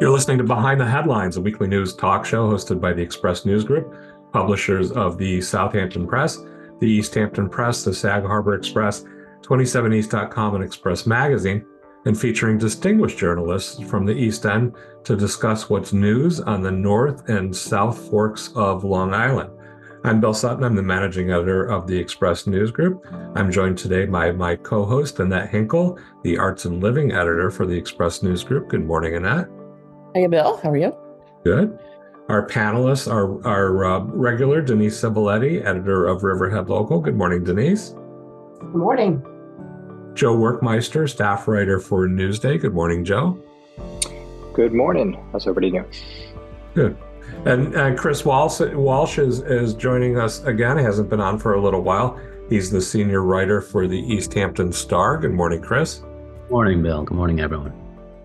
You're listening to Behind the Headlines, a weekly news talk show hosted by the Express News Group, publishers of the Southampton Press, the East Hampton Press, the Sag Harbor Express, 27East.com, and Express Magazine, and featuring distinguished journalists from the East End to discuss what's news on the North and South Forks of Long Island. I'm Bill Sutton. I'm the managing editor of the Express News Group. I'm joined today by my co-host, Annette Hinkle, the arts and living editor for the Express News Group. Good morning, Annette. Hey, Bill. How are you? Good. Our panelists are our regular Denise Civiletti, editor of Riverhead Local. Good morning, Denise. Good morning. Joe Werkmeister, staff writer for Newsday. Good morning, Joe. Good morning. How's everybody doing? Good. And Chris Walsh is joining us again. He hasn't been on for a little while. He's the senior writer for the East Hampton Star. Good morning, Chris. Good morning, Bill. Good morning, everyone.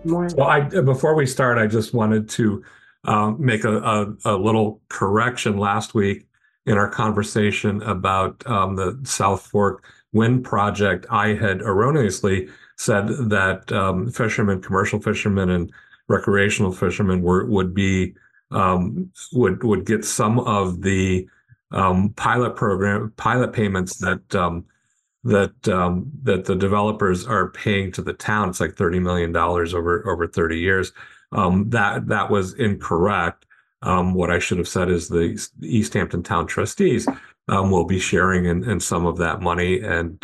Good morning. Well, before we start, I just wanted to make a little correction. Last week in our conversation about the South Fork Wind Project, I had erroneously said that fishermen, commercial fishermen and recreational fishermen would get some of the pilot payments that the developers are paying to the town. It's like $30 million over 30 years. That was incorrect. What I should have said is the East Hampton Town Trustees will be sharing in some of that money, and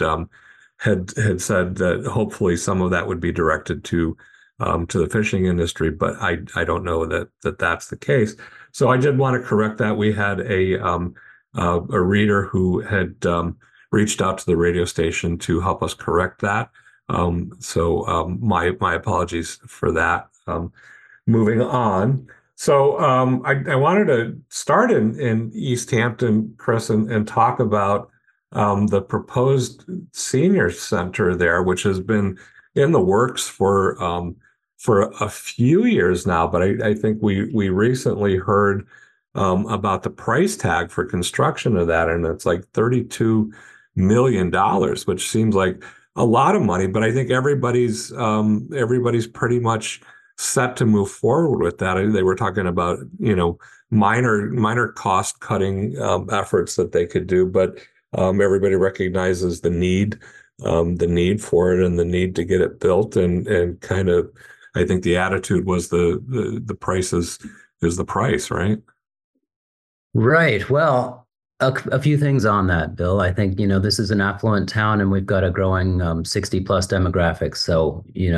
had said that hopefully some of that would be directed to the fishing industry, but I don't know that that's the case. So I did want to correct that. We had a reader who had reached out to the radio station to help us correct that. My apologies for that. Moving on. So I wanted to start in East Hampton, Chris, and talk about the proposed senior center there, which has been in the works for a few years now, but I think we recently heard about the price tag for construction of that, and it's like $32 million, which seems like a lot of money, but I think everybody's pretty much set to move forward with that. They were talking about, minor cost cutting efforts that they could do, but everybody recognizes the need for it and the need to get it built, and kind of, I think the attitude was the price is the price, right? Right. Well, a few things on that, Bill. I think, this is an affluent town and we've got a growing 60 plus demographic. So, in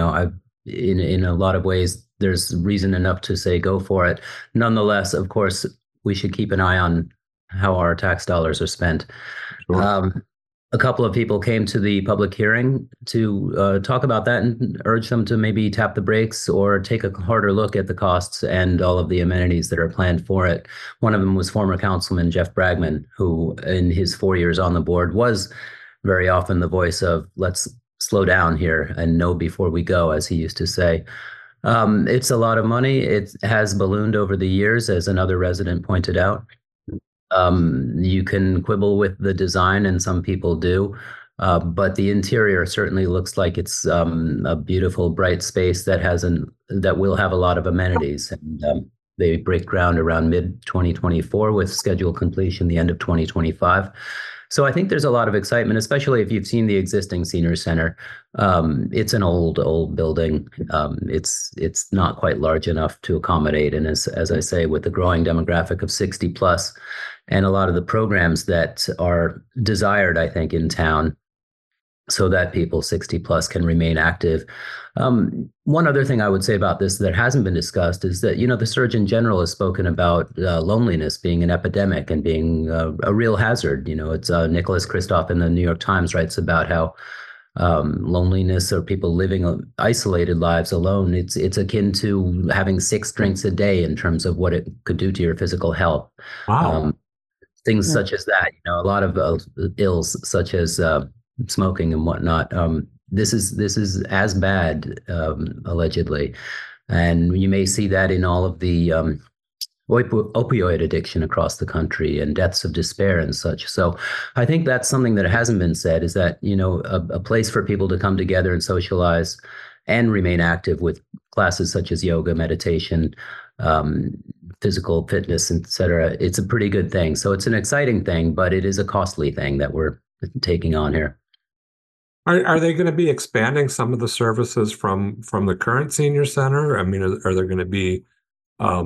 a lot of ways, there's reason enough to say go for it. Nonetheless, of course, we should keep an eye on how our tax dollars are spent. Sure. A couple of people came to the public hearing to talk about that and urge them to maybe tap the brakes or take a harder look at the costs and all of the amenities that are planned for it. One of them was former councilman Jeff Bragman, who in his 4 years on the board was very often the voice of let's slow down here and know before we go, as he used to say. It's a lot of money. It has ballooned over the years, as another resident pointed out. You can quibble with the design, and some people do, but the interior certainly looks like it's a beautiful, bright space that will have a lot of amenities. And they break ground around mid-2024 with scheduled completion the end of 2025. So I think there's a lot of excitement, especially if you've seen the existing senior center. It's an old building. It's not quite large enough to accommodate. And as I say, with the growing demographic of 60 plus, and a lot of the programs that are desired, I think, in town so that people 60 plus can remain active. One other thing I would say about this that hasn't been discussed is that, the Surgeon General has spoken about loneliness being an epidemic and being a real hazard. It's Nicholas Kristof in the New York Times writes about how loneliness or people living isolated lives alone, it's akin to having 6 drinks a day in terms of what it could do to your physical health. Wow. Things such as that, a lot of ills such as smoking and whatnot. This is as bad, allegedly. And you may see that in all of the opioid addiction across the country and deaths of despair and such. So I think that's something that hasn't been said, is that, a place for people to come together and socialize and remain active with classes such as yoga, meditation, physical fitness, et cetera, it's a pretty good thing. So it's an exciting thing, but it is a costly thing that we're taking on here. Are they going to be expanding some of the services from the current senior center? I mean, are there going to be, I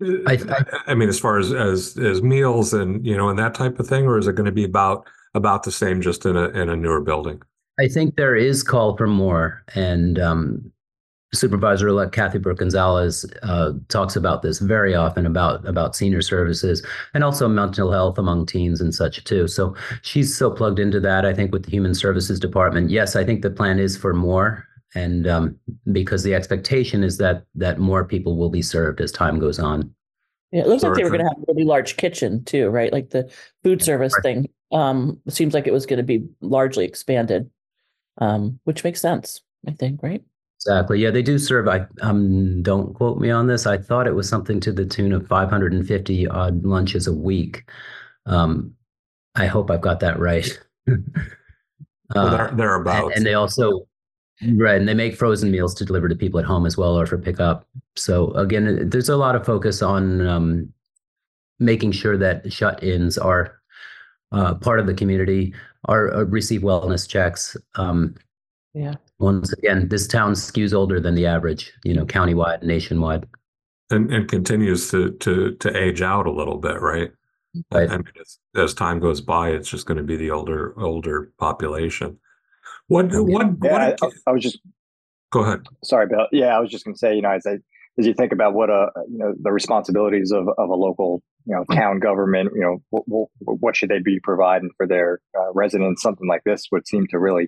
mean, as far as meals and, you know, and that type of thing, or is it going to be about the same, just in a newer building? I think there is call for more, and Supervisor-elect Kathy Burke-Gonzalez talks about this very often about senior services and also mental health among teens and such too. So she's so plugged into that, I think, with the Human Services Department. Yes, I think the plan is for more, and because the expectation is that more people will be served as time goes on. Yeah, it looks like they were going to have a really large kitchen too, right? Like the food service thing. It seems like it was going to be largely expanded, which makes sense, I think, right? Exactly. Yeah, they do serve. Don't quote me on this. I thought it was something to the tune of 550 odd lunches a week. I hope I've got that right. Thereabouts. And they also, right, and they make frozen meals to deliver to people at home as well, or for pickup. So again, there's a lot of focus on making sure that shut-ins are part of the community, are receive wellness checks. Yeah. Once again, this town skews older than the average, you know, countywide, nationwide, and continues to age out a little bit, right? Right. I mean, as time goes by, it's just going to be the older population. I was just go ahead. Sorry, Bill. Yeah, I was just going to say, you know, as you think about what the responsibilities of a local, you know, town government, you know, what should they be providing for their residents? Something like this would seem to really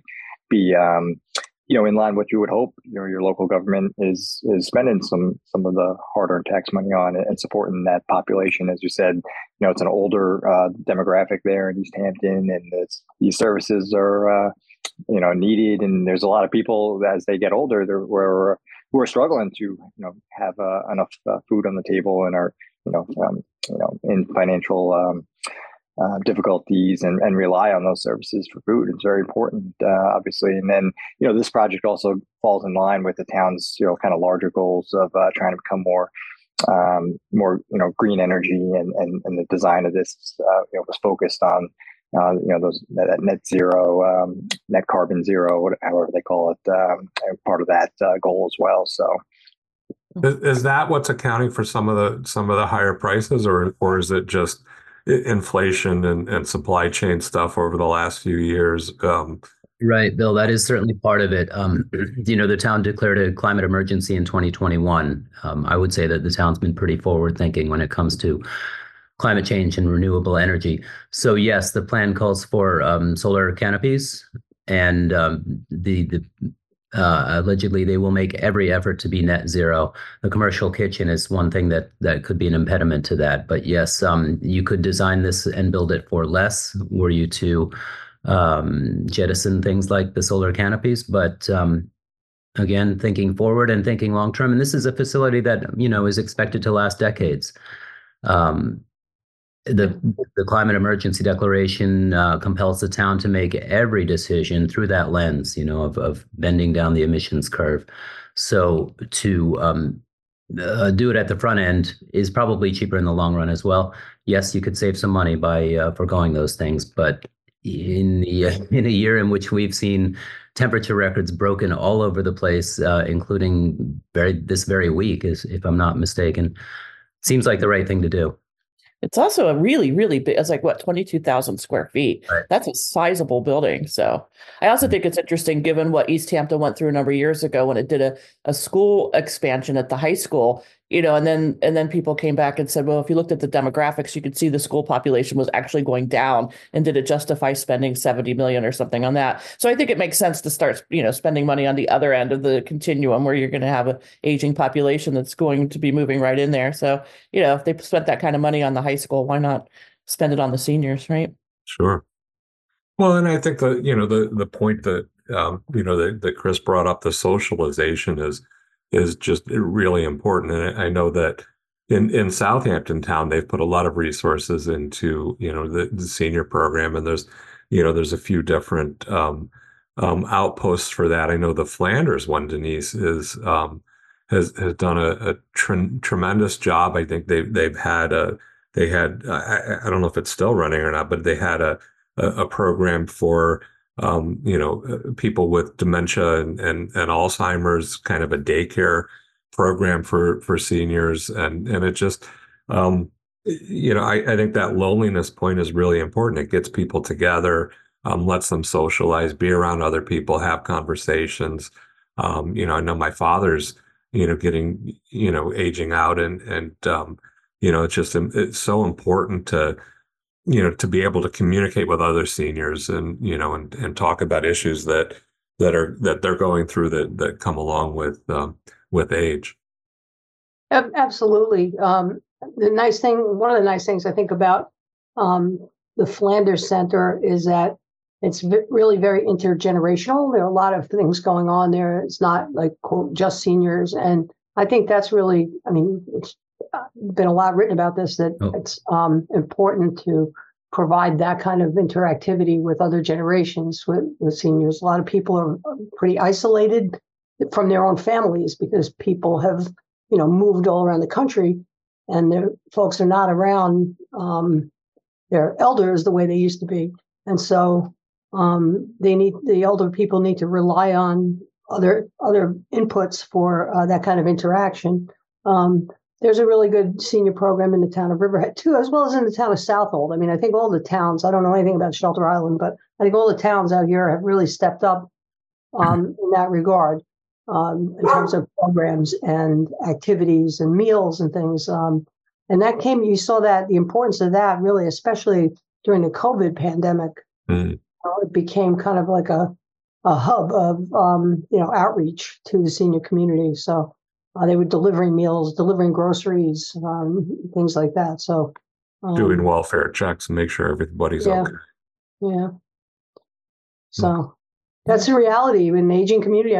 be, you know, in line with what you would hope. You know, your local government is spending some of the hard-earned tax money on it and supporting that population. As you said, you know, it's an older demographic there in East Hampton, and these services are, you know, needed. And there's a lot of people as they get older who are struggling to, you know, have enough food on the table and are, you know, in financial difficulties and rely on those services for food. It's very important, obviously. And then, you know, this project also falls in line with the town's, you know, kind of larger goals of trying to become more, you know, green energy, and the design of this, you know, was focused on, you know, those net zero, net carbon zero, however they call it, part of that goal as well. So. Is that what's accounting for some of the higher prices, or is it just inflation and supply chain stuff over the last few years? Right, Bill, that is certainly part of it. You know, the town declared a climate emergency in 2021. I would say that the town's been pretty forward thinking when it comes to climate change and renewable energy. So yes, the plan calls for solar canopies, and allegedly they will make every effort to be net zero. The commercial kitchen is one thing that could be an impediment to that. But yes, you could design this and build it for less were you to jettison things like the solar canopies. But again, thinking forward and thinking long term, and this is a facility that, you know, is expected to last decades. The climate emergency declaration compels the town to make every decision through that lens, you know, of bending down the emissions curve. So to do it at the front end is probably cheaper in the long run as well. Yes, you could save some money by foregoing those things, but in a year in which we've seen temperature records broken all over the place, including this very week, if I'm not mistaken, seems like the right thing to do. It's also a really, really big, it's like, what, 22,000 square feet. Right. That's a sizable building. So I also think it's interesting, given what East Hampton went through a number of years ago when it did a school expansion at the high school, you know, and then people came back and said, well, if you looked at the demographics, you could see the school population was actually going down, and did it justify spending $70 million or something on that? So I think it makes sense to start, you know, spending money on the other end of the continuum where you're going to have an aging population that's going to be moving right in there. So, you know, if they spent that kind of money on the high school, why not spend it on the seniors, right? Sure. Well, and I think that, you know, the point that, you know, that Chris brought up, the socialization is just really important. And I know that in Southampton town, they've put a lot of resources into, you know, the senior program, and there's, you know, there's a few different outposts for that. I know the Flanders one, Denise, is has done a tremendous job. I think they had I don't know if it's still running or not, but they had a program for people with dementia and Alzheimer's, kind of a daycare program for seniors, and it just I think that loneliness point is really important. It gets people together, lets them socialize, be around other people, have conversations. I know my father's getting aging out, and it's so important to be able to communicate with other seniors and talk about issues that they're going through that come along with age. Absolutely. One of the nice things I think about the Flanders Center is that it's really very intergenerational. There are a lot of things going on there. It's not like, quote, just seniors. And I think that's really, it's been a lot written about this, that it's important to provide that kind of interactivity with other generations, with seniors. A lot of people are pretty isolated from their own families because people have, moved all around the country, and their folks are not around their elders the way they used to be. And so the elder people need to rely on other inputs for that kind of interaction. There's a really good senior program in the town of Riverhead, too, as well as in the town of Southold. I think all the towns, I don't know anything about Shelter Island, but I think all the towns out here have really stepped up in that regard, in terms of programs and activities and meals and things. And that came, you saw that, the importance of that really, especially during the COVID pandemic. Mm-hmm. It became kind of like a hub of, outreach to the senior community. So they were delivering meals, delivering groceries, things like that. So doing welfare checks, make sure everybody's okay. Yeah. So that's the reality in the aging community.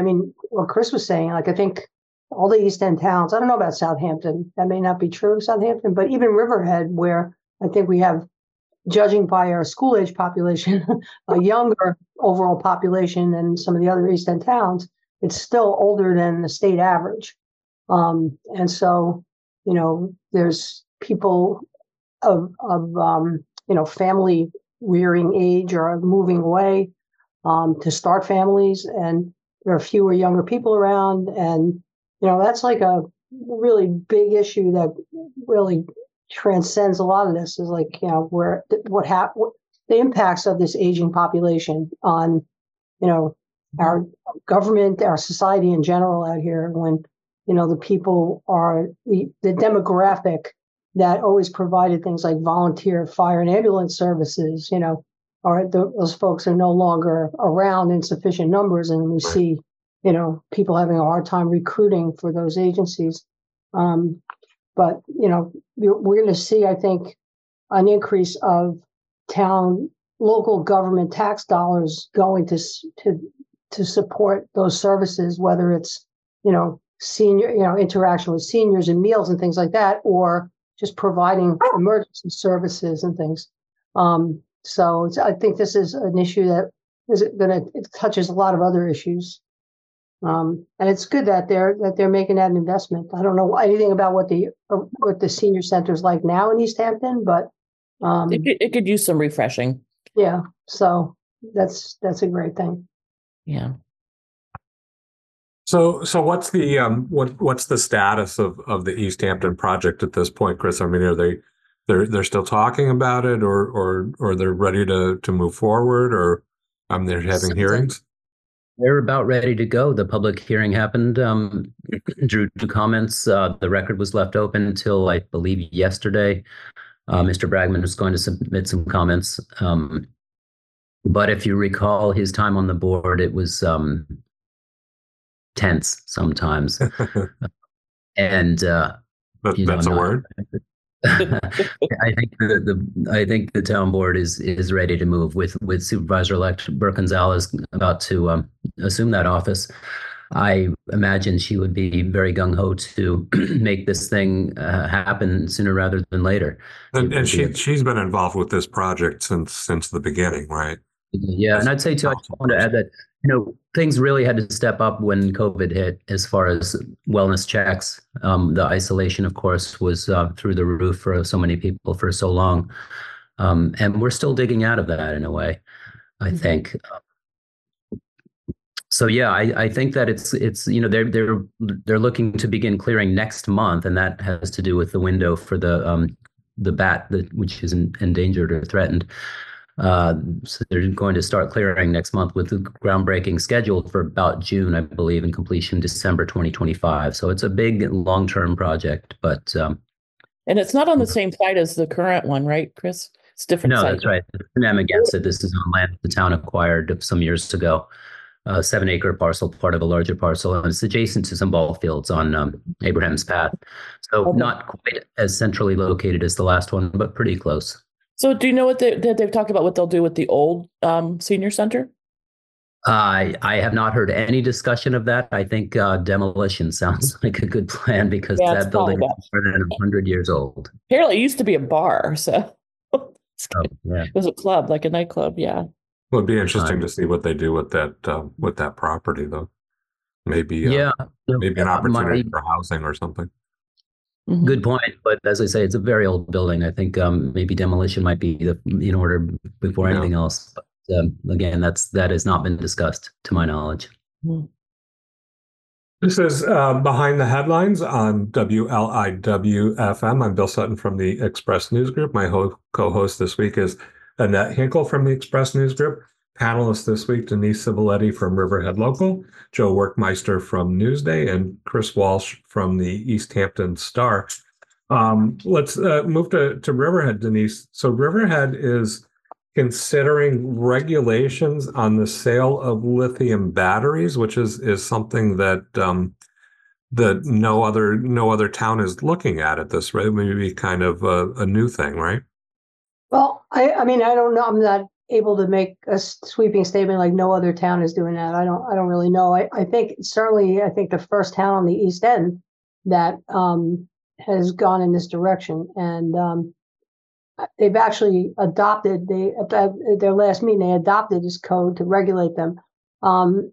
What Chris was saying, I think all the East End towns, I don't know about Southampton. That may not be true of Southampton, but even Riverhead, where I think we have, judging by our school age population, a younger overall population than some of the other East End towns, it's still older than the state average. And so, there's people of family rearing age or moving away to start families, and there are fewer younger people around. And, that's like a really big issue that really transcends a lot of this, is like, the impacts of this aging population on, our government, our society in general out here, when, the people are the demographic that always provided things like volunteer fire and ambulance services, or those folks are no longer around in sufficient numbers. And we see, people having a hard time recruiting for those agencies. But, we're going to see, I think, an increase of local government tax dollars going to support those services, whether it's, senior, interaction with seniors and meals and things like that, or just providing emergency services and things. So I think this is an issue that it touches a lot of other issues. And it's good that they're making that investment. I don't know anything about what the senior center is like now in East Hampton, but it could use some refreshing. Yeah, so that's a great thing. Yeah. So what's the what's the status of the East Hampton project at this point, Chris? Are they're still talking about it, or they're ready to move forward, or they're having hearings? They're about ready to go. The public hearing happened. Drew comments. The record was left open until, I believe, yesterday. Mr. Bragman was going to submit some comments. But if you recall his time on the board, it was tense sometimes. And that's a word. I think the town board is ready to move with Supervisor-elect Burke-Gonzalez about to assume that office. I imagine she would be very gung-ho to make this thing happen sooner rather than later. And she's been involved with this project since the beginning, right? Yeah, and I'd say too, I just want to add that, you know, things really had to step up when COVID hit as far as wellness checks. The isolation, of course, was through the roof for so many people for so long. And we're still digging out of that in a way, I think. So, yeah, I think that it's you know, they're looking to begin clearing next month. And that has to do with the window for the bat, which is endangered or threatened. So they're going to start clearing next month with the groundbreaking scheduled for about June, I believe, and completion December 2025. So it's a big long-term project, but. And it's not on the same site as the current one, right, Chris? It's different. No, site. That's right. The Amagansett, this is on land the town acquired some years ago, a 7-acre parcel, part of a larger parcel, and it's adjacent to some ball fields on Abraham's Path. So okay. Not quite as centrally located as the last one, but pretty close. So do you know what they've talked about what they'll do with the old senior center? I have not heard any discussion of that. I think demolition sounds like a good plan because that building is more than 100 years old. Apparently it used to be a bar, so it was a club, like a nightclub, yeah. Well, it'd be interesting to see what they do with that property, though. Maybe maybe an opportunity for housing or something. Good point. But as I say, it's a very old building. I think maybe demolition might be in order before anything else. But again, that has not been discussed to my knowledge. This is Behind the Headlines on WLIW-FM. I'm Bill Sutton from the Express News Group. My co-host this week is Annette Hinkle from the Express News Group. Panelists this week, Denise Civiletti from Riverhead Local, Joe Werkmeister from Newsday, and Chris Walsh from the East Hampton Star. Let's move to Riverhead, Denise. So Riverhead is considering regulations on the sale of lithium batteries, which is something that that no other town is looking at this rate. Maybe kind of a new thing, right? Well, I mean, I don't know. I'm not able to make a sweeping statement like no other town is doing that. I don't really know. I think the first town on the East End that has gone in this direction, and they've actually adopted at their last meeting they adopted this code to regulate them,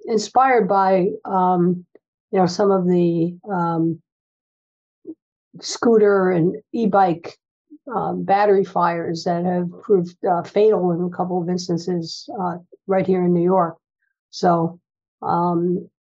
inspired by some of the scooter and e-bike battery fires that have proved fatal in a couple of instances right here in New York. So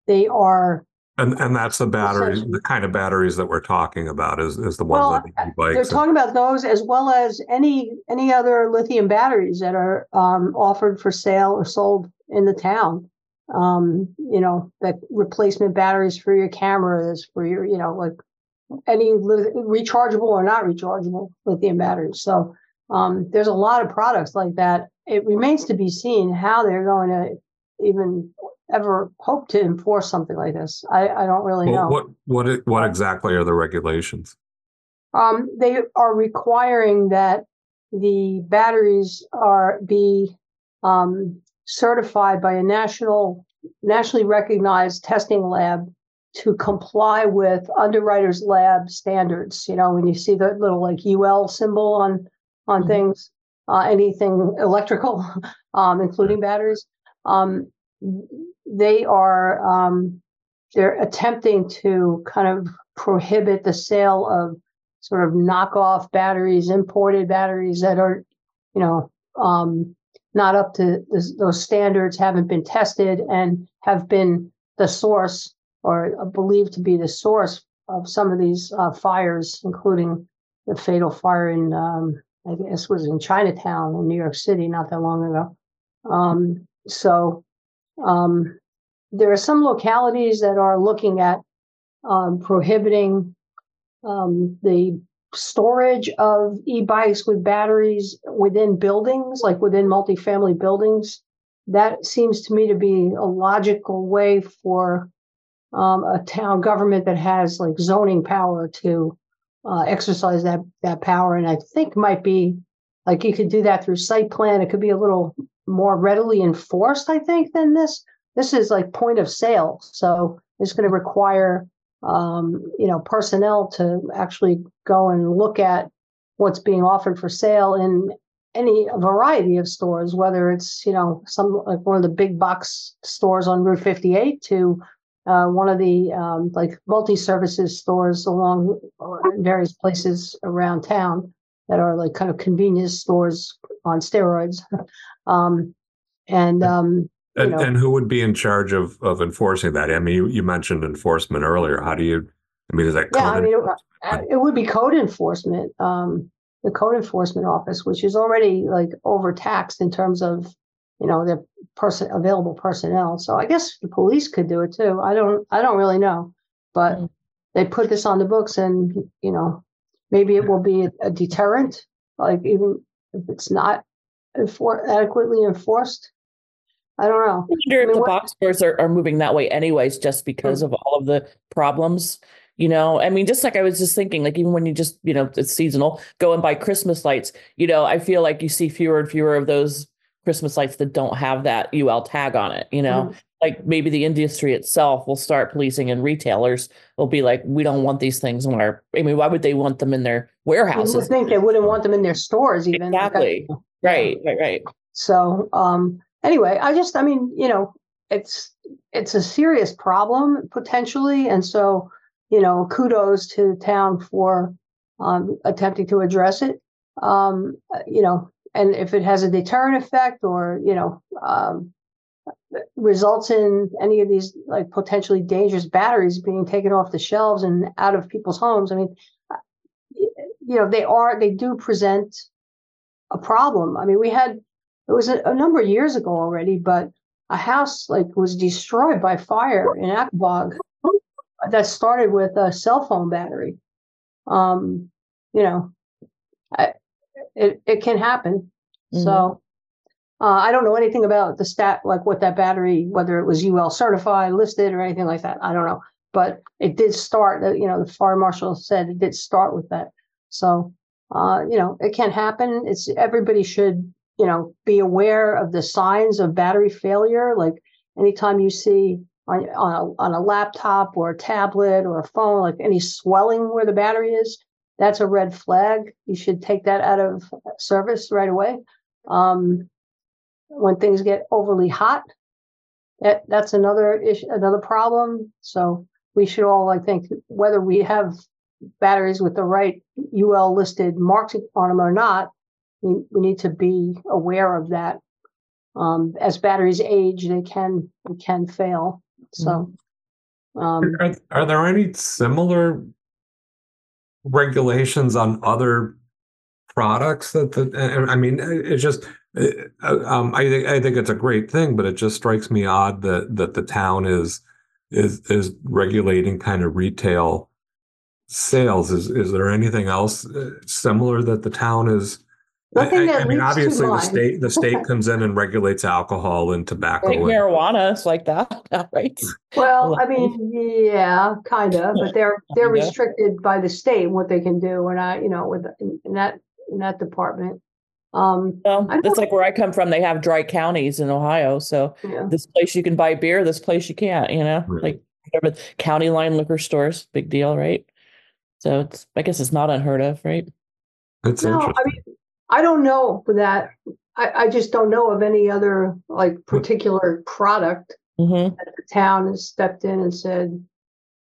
they are, and that's the batteries, the kind of batteries that we're talking about is the ones that they're talking about, those as well as any other lithium batteries that are offered for sale or sold in the town. That replacement batteries for your cameras, for your any rechargeable or not rechargeable lithium batteries. So there's a lot of products like that. It remains to be seen how they're going to even ever hope to enforce something like this. I don't really know. What exactly are the regulations? They are requiring that the batteries be certified by a nationally recognized testing lab to comply with Underwriters Lab standards. You know, when you see that little like UL symbol on things, anything electrical, including batteries, they're attempting to kind of prohibit the sale of sort of knockoff batteries, imported batteries that are, not up to those standards, haven't been tested, and have been the source or believed to be the source of some of these fires, including the fatal fire in, I guess it was in Chinatown in New York City not that long ago. So there are some localities that are looking at prohibiting the storage of e-bikes with batteries within buildings, like within multifamily buildings. That seems to me to be a logical way for a town government that has like zoning power to exercise that power. And I think might be like, you could do that through site plan. It could be a little more readily enforced, I think, than this. This is like point of sale. So it's going to require, personnel to actually go and look at what's being offered for sale in any variety of stores, whether it's, you know, some like one of the big box stores on Route 58 to one of the like multi-services stores along various places around town that are like kind of convenience stores on steroids. And who would be in charge of enforcing that? I mean, you mentioned enforcement earlier. How do you, I mean, is that code? I mean, it would be code enforcement, the code enforcement office, which is already like overtaxed in terms of, you know, their available personnel. So I guess the police could do it too. I don't really know, but they put this on the books, and, you know, maybe it will be a deterrent, like even if it's not adequately enforced. I don't know. I wonder if the box stores are moving that way anyways, just because of all of the problems, you know. I mean, just like I was just thinking, like even when you just, you know, it's seasonal, go and buy Christmas lights, you know, I feel like you see fewer and fewer of those Christmas lights that don't have that UL tag on it, you know, like maybe the industry itself will start policing, and retailers will be like, we don't want these things in our, I mean, why would they want them in their warehouses? You would think they wouldn't want them in their stores even. Exactly. Like, right. So, anyway, I mean, you know, it's a serious problem potentially. And so, you know, kudos to town for attempting to address it, you know, and if it has a deterrent effect or, you know, results in any of these like potentially dangerous batteries being taken off the shelves and out of people's homes. I mean, you know, they do present a problem. I mean, we had, it was a number of years ago already, but a house like was destroyed by fire in Accabonac that started with a cell phone battery. You know, it can happen. Mm-hmm. So I don't know anything about the stat, like what that battery, whether it was UL certified, listed, or anything like that. I don't know, but it did start. You know, the fire marshal said it did start with that. So you know, it can happen. It's everybody should, you know, be aware of the signs of battery failure. Like anytime you see on a laptop or a tablet or a phone, like any swelling where the battery is, that's a red flag. You should take that out of service right away. When things get overly hot, that's another issue, another problem. So we should all, I think, whether we have batteries with the right UL listed marks on them or not, we need to be aware of that. As batteries age, they can fail. So, are there any similar regulations on other products that I mean, it's just I think it's a great thing, but it just strikes me odd that the town is regulating kind of retail sales. Is there anything else similar that the town is? I mean, obviously, the state comes in and regulates alcohol and tobacco. Like marijuana is like that, right? Well, I mean, yeah, kind of, but they're restricted by the state what they can do, and I, you know, with in that department. Well, that's like where I come from. They have dry counties in Ohio, so This place you can buy beer, this place you can't. You know, like county line liquor stores, big deal, right? So I guess it's not unheard of, right? That's interesting. I mean, I don't know that. I just don't know of any other like particular product that the town has stepped in and said,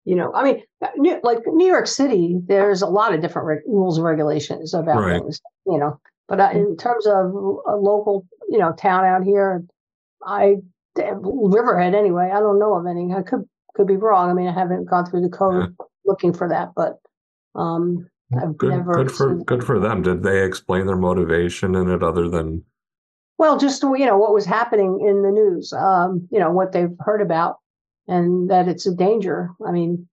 you know, I mean, like New York City, there's a lot of different rules and regulations about things, you know, but in terms of a local, you know, town out here, Riverhead anyway, I don't know of any. I could be wrong. I mean, I haven't gone through the code looking for that, but, Good for them. Did they explain their motivation in it other than? Well, just, you know, what was happening in the news, you know, what they've heard about and that it's a danger. I mean,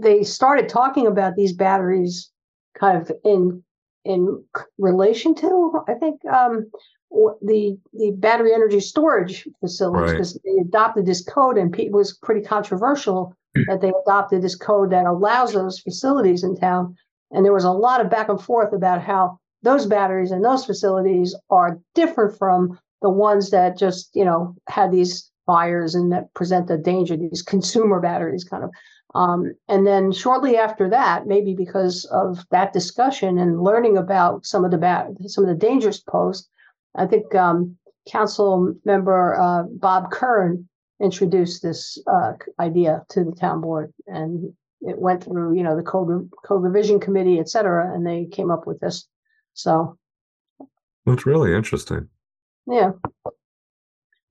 they started talking about these batteries kind of in relation to, I think, the battery energy storage facilities, because they adopted this code and it was pretty controversial that they adopted this code that allows those facilities in town. And there was a lot of back and forth about how those batteries and those facilities are different from the ones that just, you know, had these fires and that present a danger, these consumer batteries kind of. And then shortly after that, maybe because of that discussion and learning about some of the dangers posed, I think Council Member Bob Kern introduced this idea to the town board, and it went through, the code revision committee, et cetera, and they came up with this. So that's really interesting. Yeah.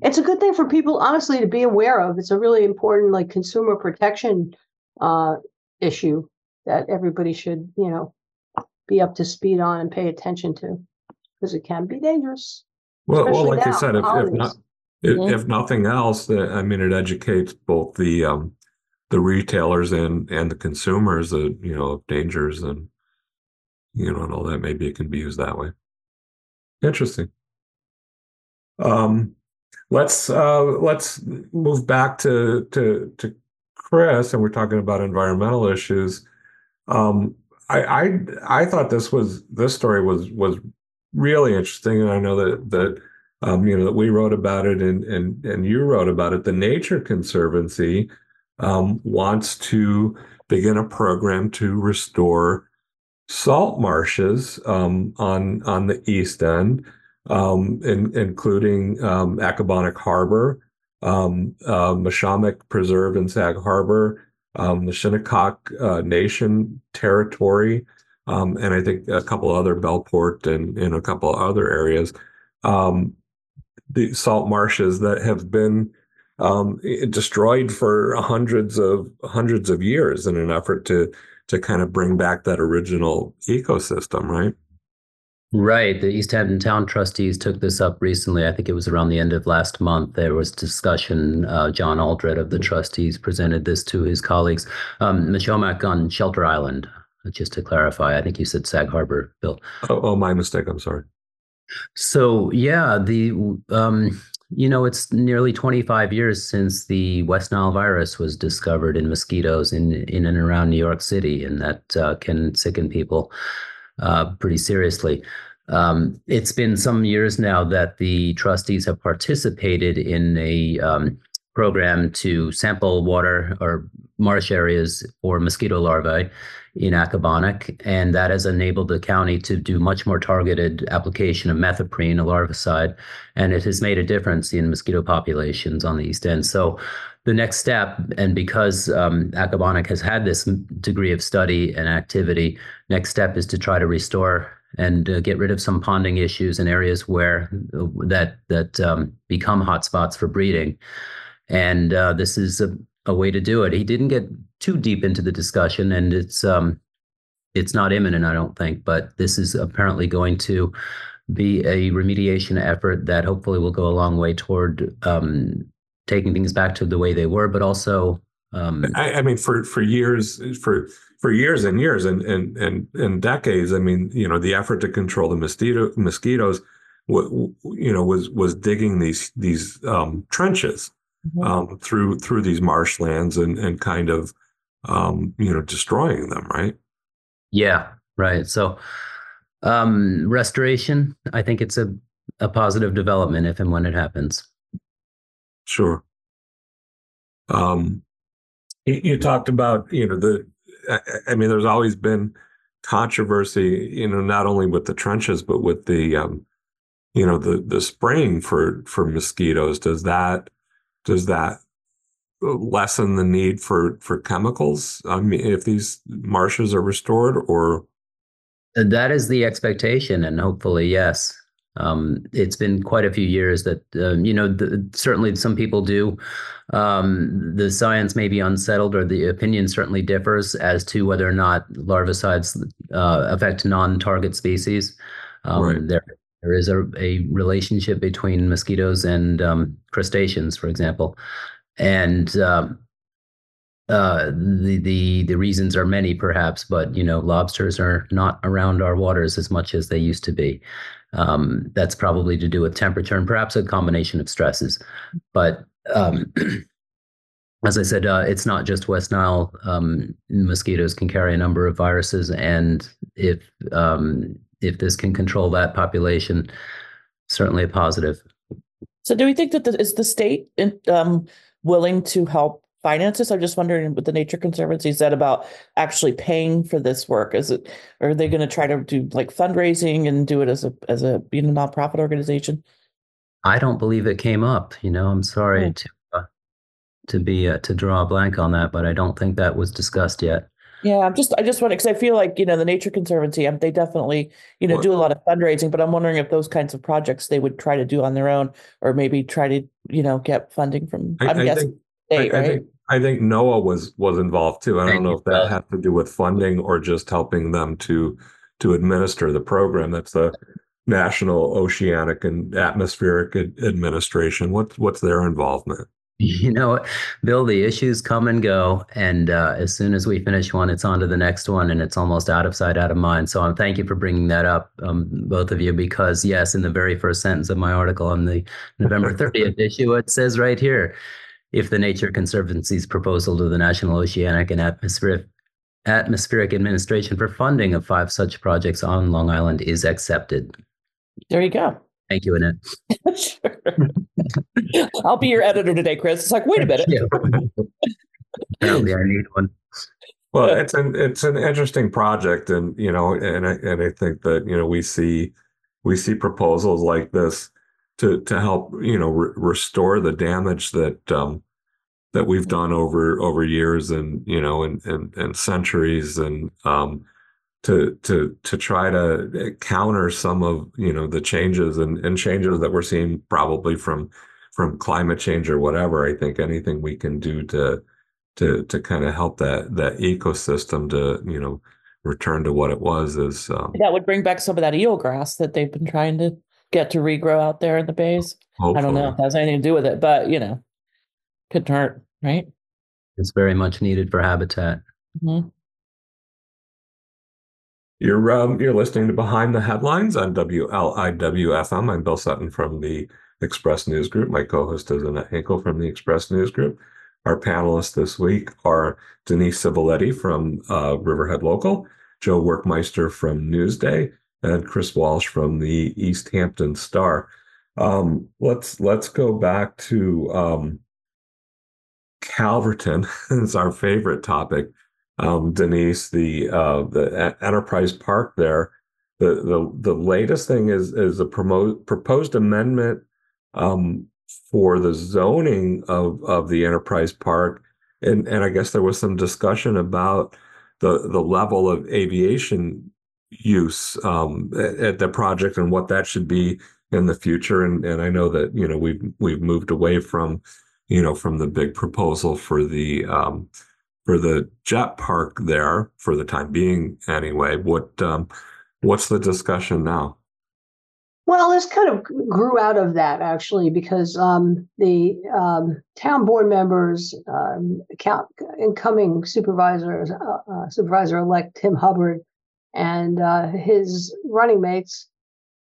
It's a good thing for people, honestly, to be aware of. It's a really important, consumer protection issue that everybody should, be up to speed on and pay attention to, because it can be dangerous. Well, like you said, if nothing else, it educates both the retailers and the consumers that of dangers and and all that. Maybe it can be used that way. Interesting. Let's move back to Chris, and we're talking about environmental issues. I thought this story was really interesting, and I know that we wrote about it and you wrote about it. The Nature Conservancy wants to begin a program to restore salt marshes on the East End, including Accabonac Harbor, Mashomack Preserve in Sag Harbor, the Shinnecock Nation territory, and I think a couple other, Bellport and a couple other areas. The salt marshes that have been destroyed for hundreds of years in an effort to kind of bring back that original ecosystem, right? Right. The East Hampton Town Trustees took this up recently. I think it was around the end of last month. There was discussion. John Aldred of the trustees presented this to his colleagues. Mashomack on Shelter Island, just to clarify. I think you said Sag Harbor, Bill. Oh, my mistake. I'm sorry. So, yeah, it's nearly 25 years since the West Nile virus was discovered in mosquitoes in and around New York City, and that can sicken people pretty seriously. It's been some years now that the trustees have participated in a program to sample water or marsh areas for mosquito larvae in Accabonac, and that has enabled the county to do much more targeted application of methoprene, a larvicide, and it has made a difference in mosquito populations on the East End. So the next step, and because Accabonac has had this degree of study and activity, next step is to try to restore and get rid of some ponding issues in areas where that become hotspots for breeding. And this is a way to do it. He didn't get too deep into the discussion, and it's not imminent, I don't think, but this is apparently going to be a remediation effort that hopefully will go a long way toward taking things back to the way they were, but also for years and decades, the effort to control the mosquitoes was digging these trenches through these marshlands and kind of destroying them, right? Yeah, right. So restoration, I think it's a positive development if and when it happens. Sure. You talked about there's always been controversy, not only with the trenches but with the the spraying for mosquitoes. Does that lessen the need for chemicals? If these marshes are restored, or that is the expectation, and hopefully, yes. It's been quite a few years that certainly some people do. The science may be unsettled, or the opinion certainly differs as to whether or not larvicides affect non-target species. Right. There is a relationship between mosquitoes and crustaceans, for example, and the reasons are many, perhaps. But lobsters are not around our waters as much as they used to be. That's probably to do with temperature and perhaps a combination of stresses. But as I said, it's not just West Nile. Mosquitoes can carry a number of viruses, and if this can control that population, certainly a positive. So do we think that is the state willing to help finance this? I'm just wondering with the Nature Conservancy, is that about actually paying for this work? Is it, or are they going to try to do like fundraising and do it as a being a nonprofit organization? I don't believe it came up. You know, I'm sorry to draw a blank on that, but I don't think that was discussed yet. Yeah, I just want to, because I feel like, you know, the Nature Conservancy, they definitely, you know, do a lot of fundraising, but I'm wondering if those kinds of projects they would try to do on their own, or maybe try to, you know, get funding from, I'm guessing, state, right? I think NOAA was involved too. I don't know if that had to do with funding or just helping them to administer the program. That's the National Oceanic and Atmospheric Administration. What's their involvement? You know, Bill, the issues come and go. And as soon as we finish one, it's on to the next one. And it's almost out of sight, out of mind. So thank you for bringing that up, both of you, because, yes, in the very first sentence of my article on the November 30th issue, it says right here, if the Nature Conservancy's proposal to the National Oceanic and Atmospheric Administration for funding of 5 such projects on Long Island is accepted. There you go. Thank you, Annette. Sure. I'll be your editor today, Chris. It's like, wait a minute. Apparently, I need one. Well, it's an interesting project, and you know, and I think that, you know, we see proposals like this to help, you know, restore the damage that we've done over years, and you know, and centuries, and to try to counter some of, you know, the changes and changes that we're seeing probably from climate change or whatever. I think anything we can do to kind of help that ecosystem to, you know, return to what it was is that would bring back some of that eelgrass that they've been trying to get to regrow out there in the bays. Hopefully. I don't know if that has anything to do with it, but you know, couldn't hurt, right? It's very much needed for habitat. Mm-hmm. You're listening to Behind the Headlines on WLIW-FM. I'm Bill Sutton from the Express News Group. My co-host is Annette Hinkle from the Express News Group. Our panelists this week are Denise Civiletti from Riverhead Local, Joe Werkmeister from Newsday, and Chris Walsh from the East Hampton Star. Let's go back to Calverton. It's our favorite topic. Denise, the Enterprise Park there. The latest thing is a proposed amendment for the zoning of the Enterprise Park, and I guess there was some discussion about the level of aviation use at the project and what that should be in the future. And I know that, you know, we've moved away from, you know, from the big proposal for the jet park there for the time being anyway. What's the discussion now? Well, this kind of grew out of that actually, because the town board members, incoming supervisor-elect Tim Hubbard and his running mates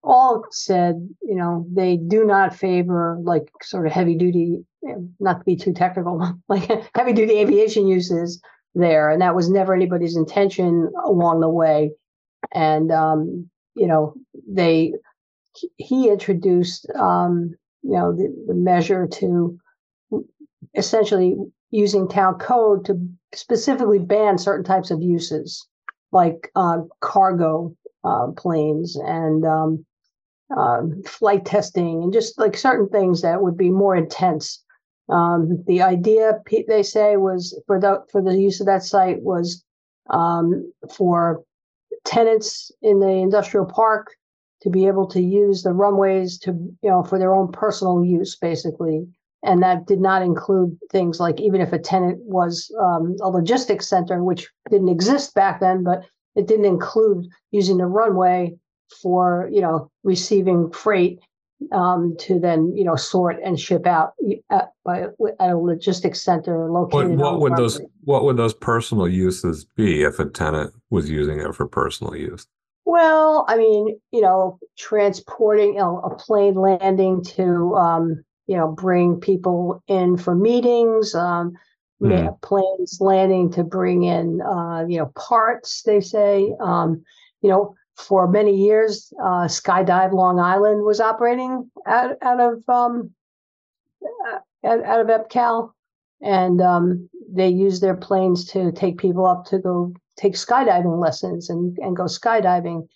all said, you know, they do not favor like sort of heavy duty, not to be too technical, like heavy duty aviation uses there. And that was never anybody's intention along the way. And, you know, he introduced, you know, the measure to essentially using town code to specifically ban certain types of uses like cargo planes and flight testing and just like certain things that would be more intense. The idea they say was for the use of that site was for tenants in the industrial park to be able to use the runways to, you know, for their own personal use basically, and that did not include things like even if a tenant was a logistics center, which didn't exist back then, but it didn't include using the runway for, you know, receiving freight to then, you know, sort and ship out at a logistics center located. What would those personal uses be if a tenant was using it for personal use? Well, I mean, you know, transporting, you know, a plane landing to, you know, bring people in for meetings. Yeah, planes landing to bring in, you know, parts, they say. You know, for many years, Skydive Long Island was operating out of out of EPCAL, and they use their planes to take people up to go take skydiving lessons and go skydiving.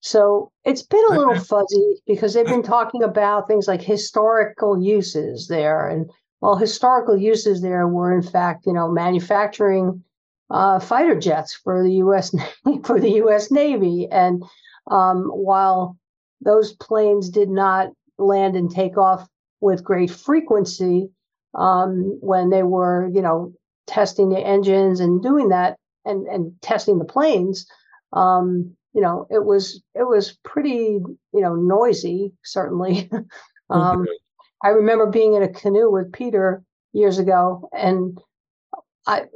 So it's been a little fuzzy because they've been talking about things like historical uses there. And well, historical uses there were, in fact, you know, manufacturing fighter jets for the U.S. for the U.S. Navy. And while those planes did not land and take off with great frequency when they were, you know, testing the engines and doing that and testing the planes, you know, it was pretty, you know, noisy, certainly. I remember being in a canoe with Peter years ago, and I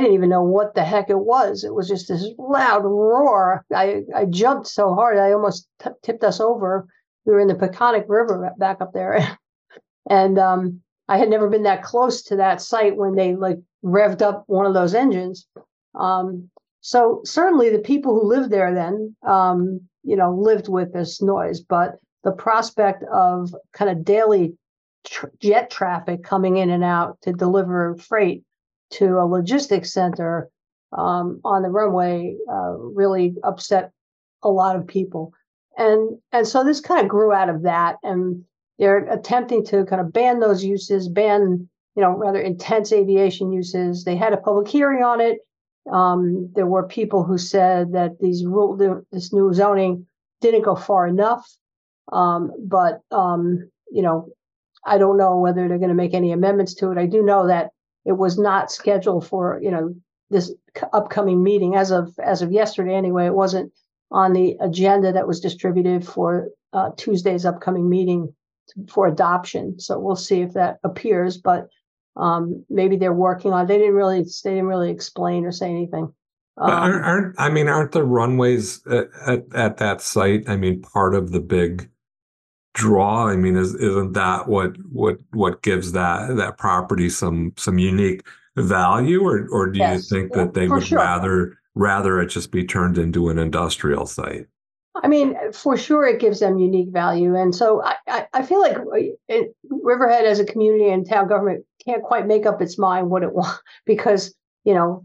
didn't even know what the heck it was. It was just this loud roar. I jumped so hard, I almost tipped us over. We were in the Peconic River back up there. And I had never been that close to that site when they like revved up one of those engines. So certainly the people who lived there then, you know, lived with this noise. But the prospect of kind of daily jet traffic coming in and out to deliver freight to a logistics center on the runway really upset a lot of people. And so this kind of grew out of that. And they're attempting to kind of ban those uses, ban, you know, rather intense aviation uses. They had a public hearing on it. There were people who said that this new zoning didn't go far enough. You know, I don't know whether they're going to make any amendments to it. I do know that it was not scheduled for, you know, this upcoming meeting as of yesterday. Anyway, it wasn't on the agenda that was distributed for Tuesday's upcoming meeting for adoption. So we'll see if that appears, but maybe they're working on it. They didn't really explain or say anything. Aren't the runways at that site? I mean, part of the big draw. I mean, isn't that what gives that property some unique value? Or do you think that they would rather it just be turned into an industrial site? I mean, for sure, it gives them unique value. And so I feel like Riverhead as a community and town government can't quite make up its mind what it wants, because, you know,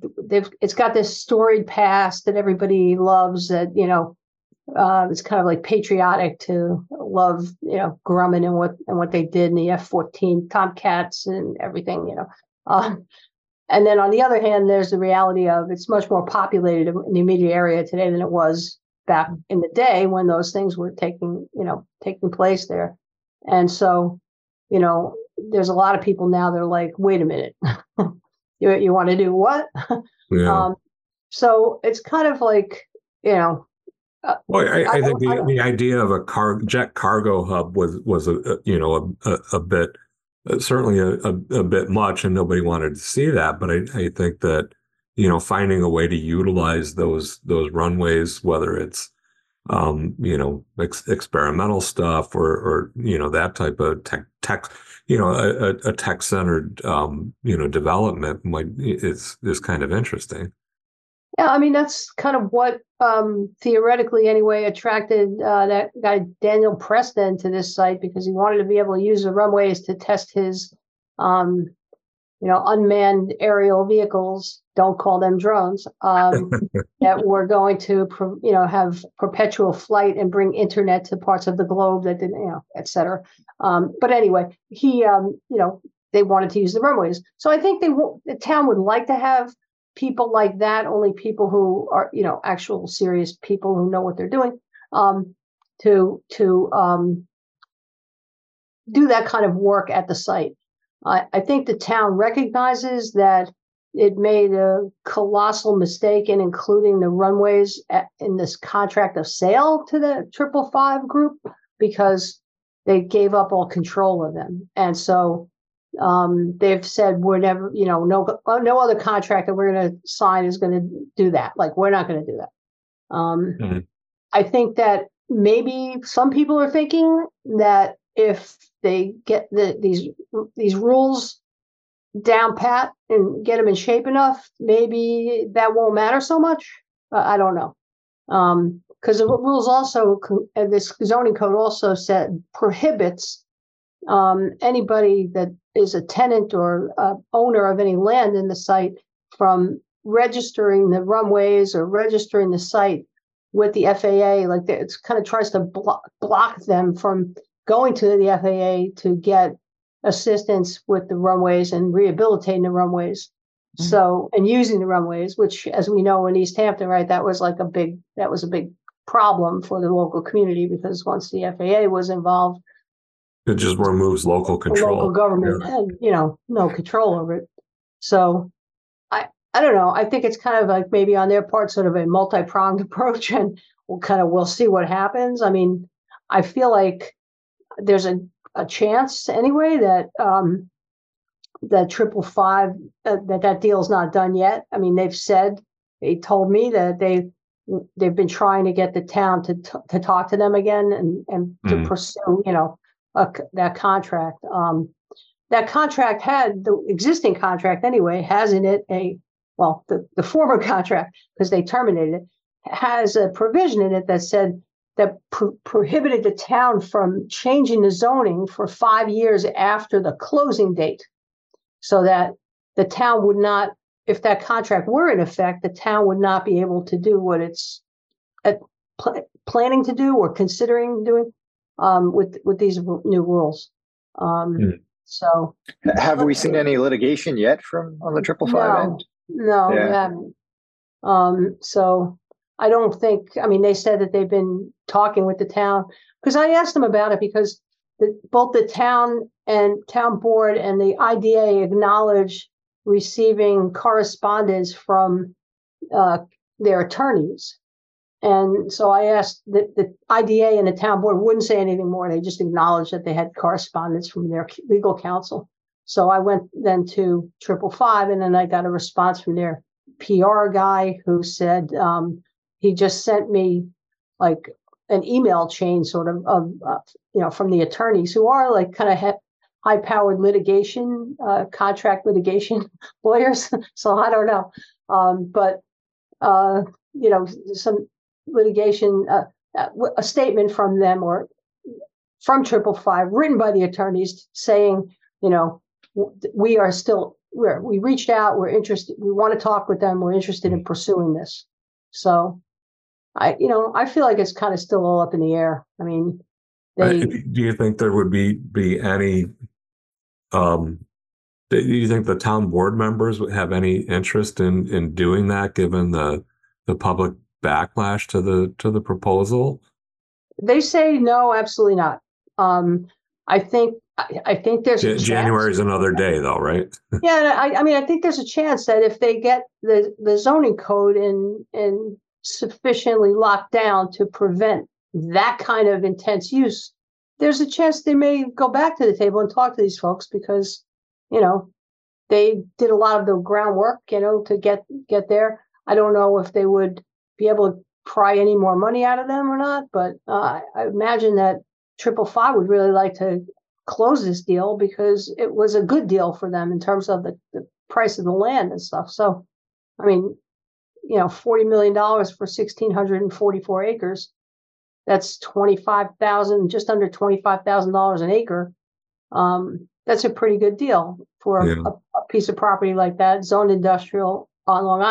it's got this storied past that everybody loves, that, you know, it's kind of like patriotic to love, you know, Grumman and what they did in the F-14 Tomcats and everything, you know. And then on the other hand, there's the reality of it's much more populated in the immediate area today than it was back in the day when those things were taking place there. And so, you know, there's a lot of people now that are like, wait a minute, you want to do what? Yeah. So it's kind of like, you know. Well, I think the idea of a jet cargo hub was certainly a bit much, and nobody wanted to see that. But I think that, you know, finding a way to utilize those runways, whether it's you know, experimental stuff or you know, that type of tech you know, a tech centered you know, development is kind of interesting. Yeah, I mean, that's kind of what theoretically anyway attracted that guy Daniel Preston to this site, because he wanted to be able to use the runways to test his you know, unmanned aerial vehicles, don't call them drones, that were going to, you know, have perpetual flight and bring internet to parts of the globe that didn't, you know, et cetera. But anyway, he, you know, they wanted to use the runways. So I think the town would like to have people like that, only people who are, you know, actual serious people who know what they're doing, to do that kind of work at the site. I think the town recognizes that it made a colossal mistake in including the runways in this contract of sale to the 555 group, because they gave up all control of them. And so they've said, we're never, you know, no other contract that we're going to sign is going to do that. Like, we're not going to do that. Mm-hmm. I think that maybe some people are thinking that if they get these rules down pat and get them in shape enough, maybe that won't matter so much. I don't know, because the rules also, this zoning code also prohibits anybody that is a tenant or owner of any land in the site from registering the runways or registering the site with the FAA. Like, it kind of tries to block them from going to the FAA to get assistance with the runways and rehabilitating the runways. Mm-hmm. So, and using the runways, which, as we know, in East Hampton, right, that was a big problem for the local community, because once the FAA was involved, it just removes local control. Local government had, no control over it. So I don't know. I think it's kind of like maybe on their part, sort of a multi-pronged approach, and we'll see what happens. I mean, I feel like there's a chance anyway that that Triple Five, that deal's not done yet. I mean, they told me that they've been trying to get the town to talk to them again and to pursue, that contract. That contract had the existing contract anyway, has in it the former contract, because they terminated it, has a provision in it that said that prohibited the town from changing the zoning for 5 years after the closing date, so that the town would not, if that contract were in effect, the town would not be able to do what it's planning to do or considering doing with these new rules. So, have we seen any litigation yet from on the Triple Five end? No, we haven't. So I don't think, they said that they've been talking with the town, because I asked them about it, because both the town and town board and the IDA acknowledge receiving correspondence from their attorneys. And so I asked that the IDA and the town board wouldn't say anything more. They just acknowledged that they had correspondence from their legal counsel. So I went then to Triple Five, and then I got a response from their PR guy, who said he just sent me like an email chain sort of from the attorneys, who are like kind of high-powered litigation, contract litigation lawyers. So I don't know. Some litigation, a statement from them or from Triple Five written by the attorneys saying, we reached out, we're interested, we want to talk with them, we're interested in pursuing this. So I feel like it's kind of still all up in the air. I mean, do you think there would be any, do you think the town board members would have any interest in doing that, given the public backlash to the proposal? They say no, absolutely not. I think there's January's another day, though, right? Yeah, I think there's a chance that if they get the zoning code in sufficiently locked down to prevent that kind of intense use, there's a chance they may go back to the table and talk to these folks, because they did a lot of the groundwork, to get there. I don't know if they would be able to pry any more money out of them or not, but I imagine that Triple Five would really like to close this deal, because it was a good deal for them in terms of the price of the land and stuff. So, $40 million for 1,644 acres, that's just under $25,000 an acre. That's a pretty good deal for a piece of property like that, zoned industrial on Long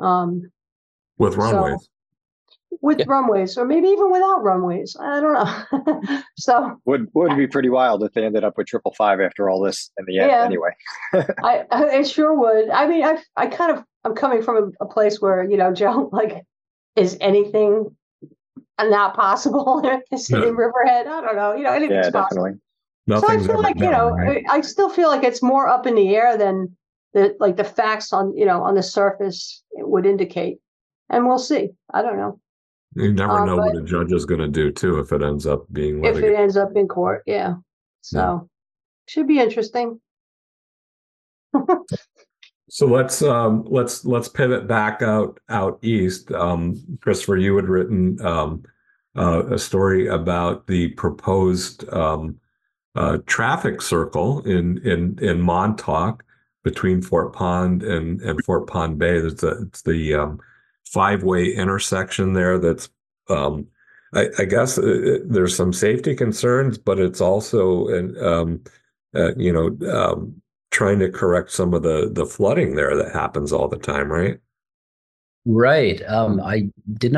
Island. With runways. Runways, or maybe even without runways. I don't know. So would be pretty wild if they ended up with Triple Five after all this in the end. Yeah, anyway, I sure would. I mean, I'm coming from a place where Joe, like, is anything not possible in Riverhead? I don't know. Anything's possible. Definitely. Nothing's so I feel like done, right? I still feel like it's more up in the air than the facts on on the surface it would indicate, and we'll see. I don't know. You never know what a judge is going to do, too, if it ends up being litigated. If it ends up in court, yeah. So, should be interesting. So let's pivot back out east. Christopher, you had written a story about the proposed traffic circle in Montauk between Fort Pond and Fort Pond Bay. It's the five-way intersection there that's I guess there's some safety concerns, but it's also trying to correct some of the flooding there that happens all the time, right? Right. I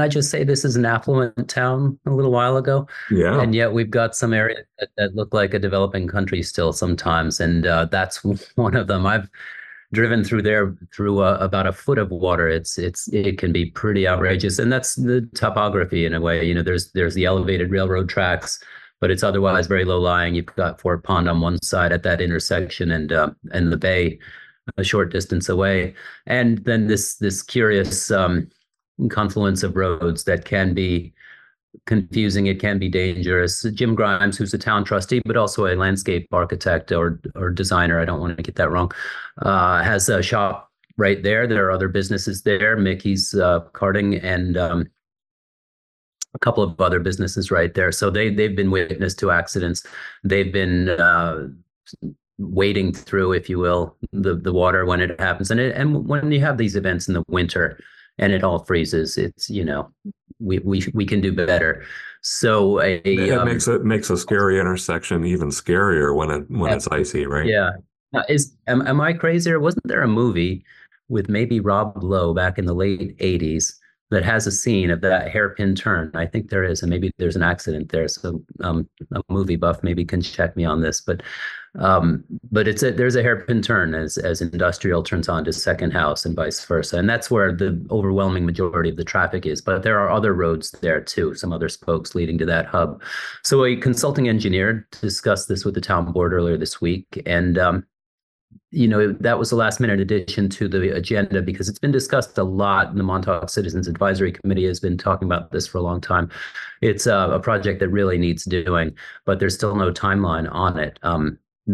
just say this is an affluent town a little while ago? Yeah. And yet we've got some areas that look like a developing country still sometimes. And that's one of them. I've driven through there through about a foot of water. It can be pretty outrageous. And that's the topography in a way. You know, there's the elevated railroad tracks, but it's otherwise very low lying. You've got Fort Pond on one side at that intersection and the bay a short distance away. And then this curious confluence of roads that can be confusing. It can be dangerous. Jim Grimes, who's a town trustee, but also a landscape architect or designer, I don't want to get that wrong, has a shop right there. There are other businesses there, Mickey's Karting and a couple of other businesses right there. So they've been witness to accidents. They've been wading through, if you will, the water when it happens. And when you have these events in the winter and it all freezes, it's, you know, we can do better. So it makes a scary intersection even scarier when it's icy, right? Yeah. Am I crazy, or wasn't there a movie with maybe Rob Lowe back in the late 80s that has a scene of that hairpin turn? I think there is, and maybe there's an accident there. So a movie buff maybe can check me on this, but there's a hairpin turn as industrial turns on to second house and vice versa. And that's where the overwhelming majority of the traffic is. But there are other roads there too, some other spokes leading to that hub. So a consulting engineer discussed this with the town board earlier this week. And, you know, that was a last minute addition to the agenda because it's been discussed a lot. And the Montauk Citizens Advisory Committee has been talking about this for a long time. It's a project that really needs doing, but there's still no timeline on it. Are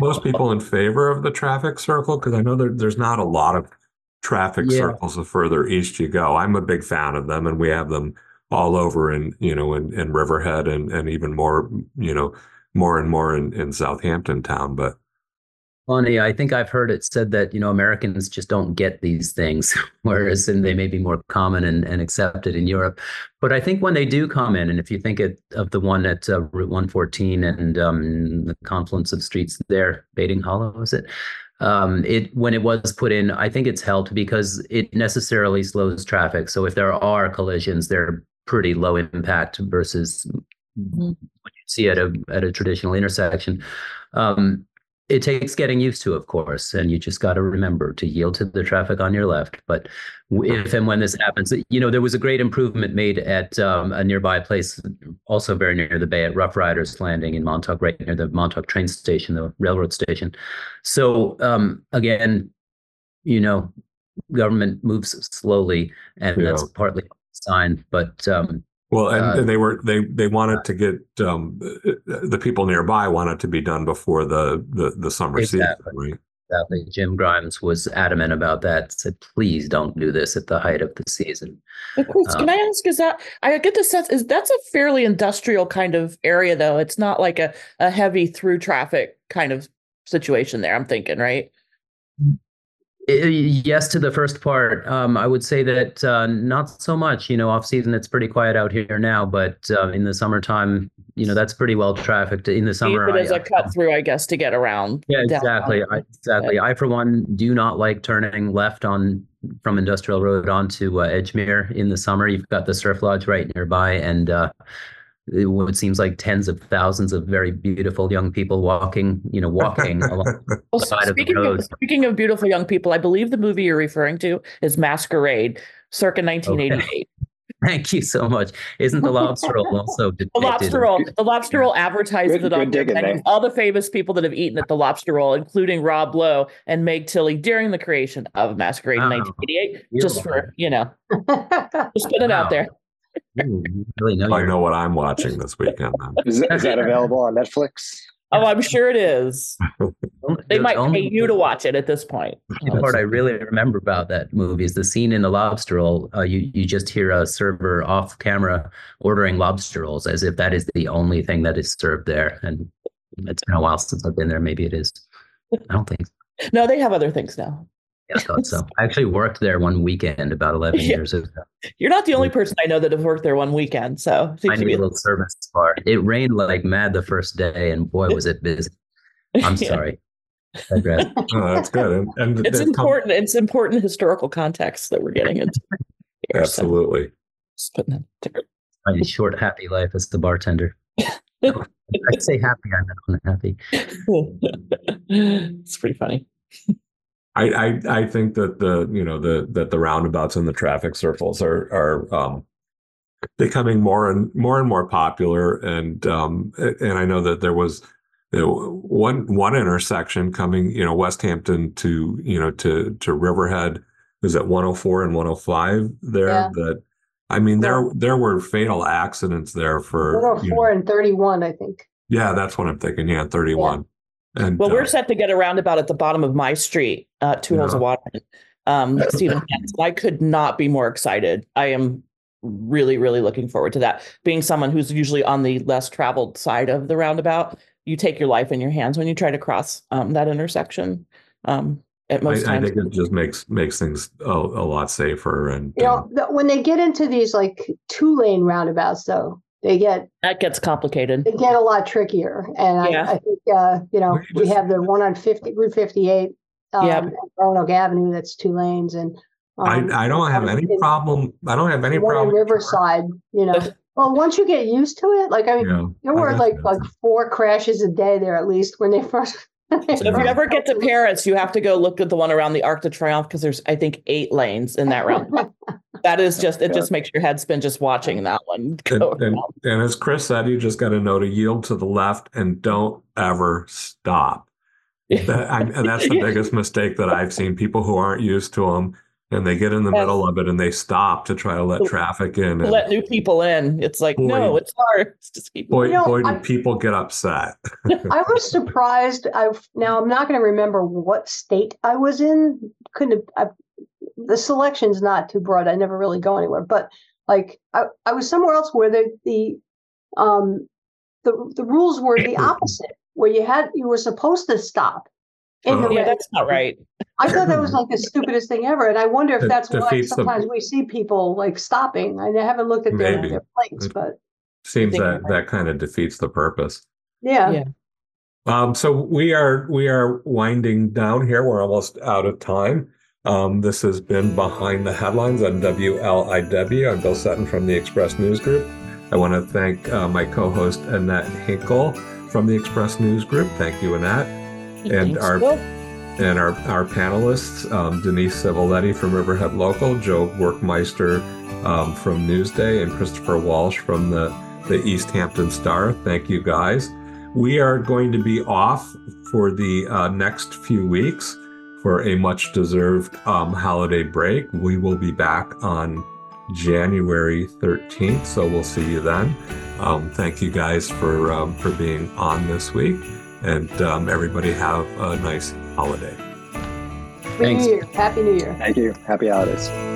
most people in favor of the traffic circle? Because I know there's not a lot of traffic circles the further east you go. I'm a big fan of them, and we have them all over in Riverhead and even more, you know, more and more in Southampton town. But funny, I think I've heard it said that, you know, Americans just don't get these things, whereas they may be more common and accepted in Europe. But I think when they do come in, and if you think of the one at Route 114 and the confluence of streets there, Baiting Hollow, is it? When it was put in, I think it's helped because it necessarily slows traffic. So if there are collisions, they're pretty low impact versus what you see at a traditional intersection. It takes getting used to, of course, and you just got to remember to yield to the traffic on your left. But if and when this happens, you know, there was a great improvement made at a nearby place, also very near the bay, at Rough Riders Landing in Montauk, right near the Montauk train station, the railroad station. So again, you know, government moves slowly, and that's partly a sign, but. Well, and they wanted to get the people nearby wanted to be done before the summer season, right? Exactly. Jim Grimes was adamant about that. Said, please don't do this at the height of the season. Of course. Can I ask, is that, I get the sense, is that's a fairly industrial kind of area, though? It's not like a heavy through traffic kind of situation there, I'm thinking, right? Yes, to the first part. I would say that not so much. You know, off season, it's pretty quiet out here now, but in the summertime, you know, that's pretty well trafficked in the summer. Even as a cut through, I guess, to get around. Yeah, exactly. I, for one, do not like turning left on from Industrial Road onto Edgemere in the summer. You've got the Surf Lodge right nearby, and it seems like tens of thousands of very beautiful young people walking along the side of the road. Speaking of beautiful young people, I believe the movie you're referring to is Masquerade, circa 1988. Okay. Thank you so much. Isn't the Lobster Roll also depicted? The Lobster Roll advertises it on their menu. All the famous people that have eaten at the Lobster Roll, including Rob Lowe and Meg Tilly, during the creation of Masquerade in 1988. Beautiful. Just for, you know, just put it out there. Really I know what I'm watching this weekend. Is that available on Netflix? Oh, I'm sure it is. They might pay you to watch it at this point. The part I really remember about that movie is the scene in the Lobster Roll. You just hear a server off camera ordering lobster rolls as if that is the only thing that is served there. And it's been a while since I've been there. Maybe it is. I don't think so. No, they have other things now. Yeah, I thought so. I actually worked there one weekend about 11 years ago. You're not the only person I know that have worked there one weekend. So I need a little service bar. It rained like mad the first day, and boy, was it busy. I'm sorry. Oh, that's good. And it's important. It's important historical context that we're getting into. Here, absolutely. So. Just putting that there. My short, happy life as the bartender. I say happy, I meant unhappy. It's pretty funny. I think that the roundabouts and the traffic circles are becoming more and more popular, and I know that there was one intersection coming West Hampton to Riverhead, is at 104 and 105 there, that there were fatal accidents there for 104 and 31, I think. Yeah, that's what I'm thinking. Yeah, 31. Yeah. And, we're set to get a roundabout at the bottom of my street, two hills of water, Stephen. I could not be more excited. I am really, really looking forward to that. Being someone who's usually on the less traveled side of the roundabout, you take your life in your hands when you try to cross that intersection. At most times, I think it just makes things a lot safer. And when they get into these like 2-lane roundabouts, though. That gets complicated. They get a lot trickier. And I think, we have the one on Route 58, Roanoke Avenue, that's 2 lanes. And I don't have any problem. Riverside, Well, once you get used to it, there were like 4 crashes a day there, at least when they first. So if you ever get to Paris, you have to go look at the one around the Arc de Triomphe, because there's, I think, 8 lanes in that round. That is just makes your head spin just watching that one. And as Chris said, you just got to know to yield to the left and don't ever stop. And that's the biggest mistake that I've seen. People who aren't used to them, and they get in the middle of it and they stop to try to let traffic in. And let new people in. It's like, no, it's hard. It's just people get upset. I was surprised. I'm not going to remember what state I was in. The selection's not too broad. I never really go anywhere, but I was somewhere else where the rules were the opposite, where you were supposed to stop. That's not right. I thought that was like the stupidest thing ever, and I wonder if that's why sometimes we see people like stopping. I haven't looked at their plates, but seems that kind of defeats the purpose. Yeah. So we are winding down here. We're almost out of time. This has been Behind the Headlines on WLIW. I'm Bill Sutton from the Express News Group. I want to thank my co-host Annette Hinkle from the Express News Group. Thank you, Annette. And our panelists, Denise Civiletti from Riverhead Local, Joe Werkmeister from Newsday, and Christopher Walsh from the East Hampton Star. Thank you, guys. We are going to be off for the next few weeks for a much-deserved holiday break. We will be back on January 13th, so we'll see you then. Thank you guys for being on this week, and everybody have a nice holiday. Happy New Year. Happy New Year. Thank you. Happy holidays.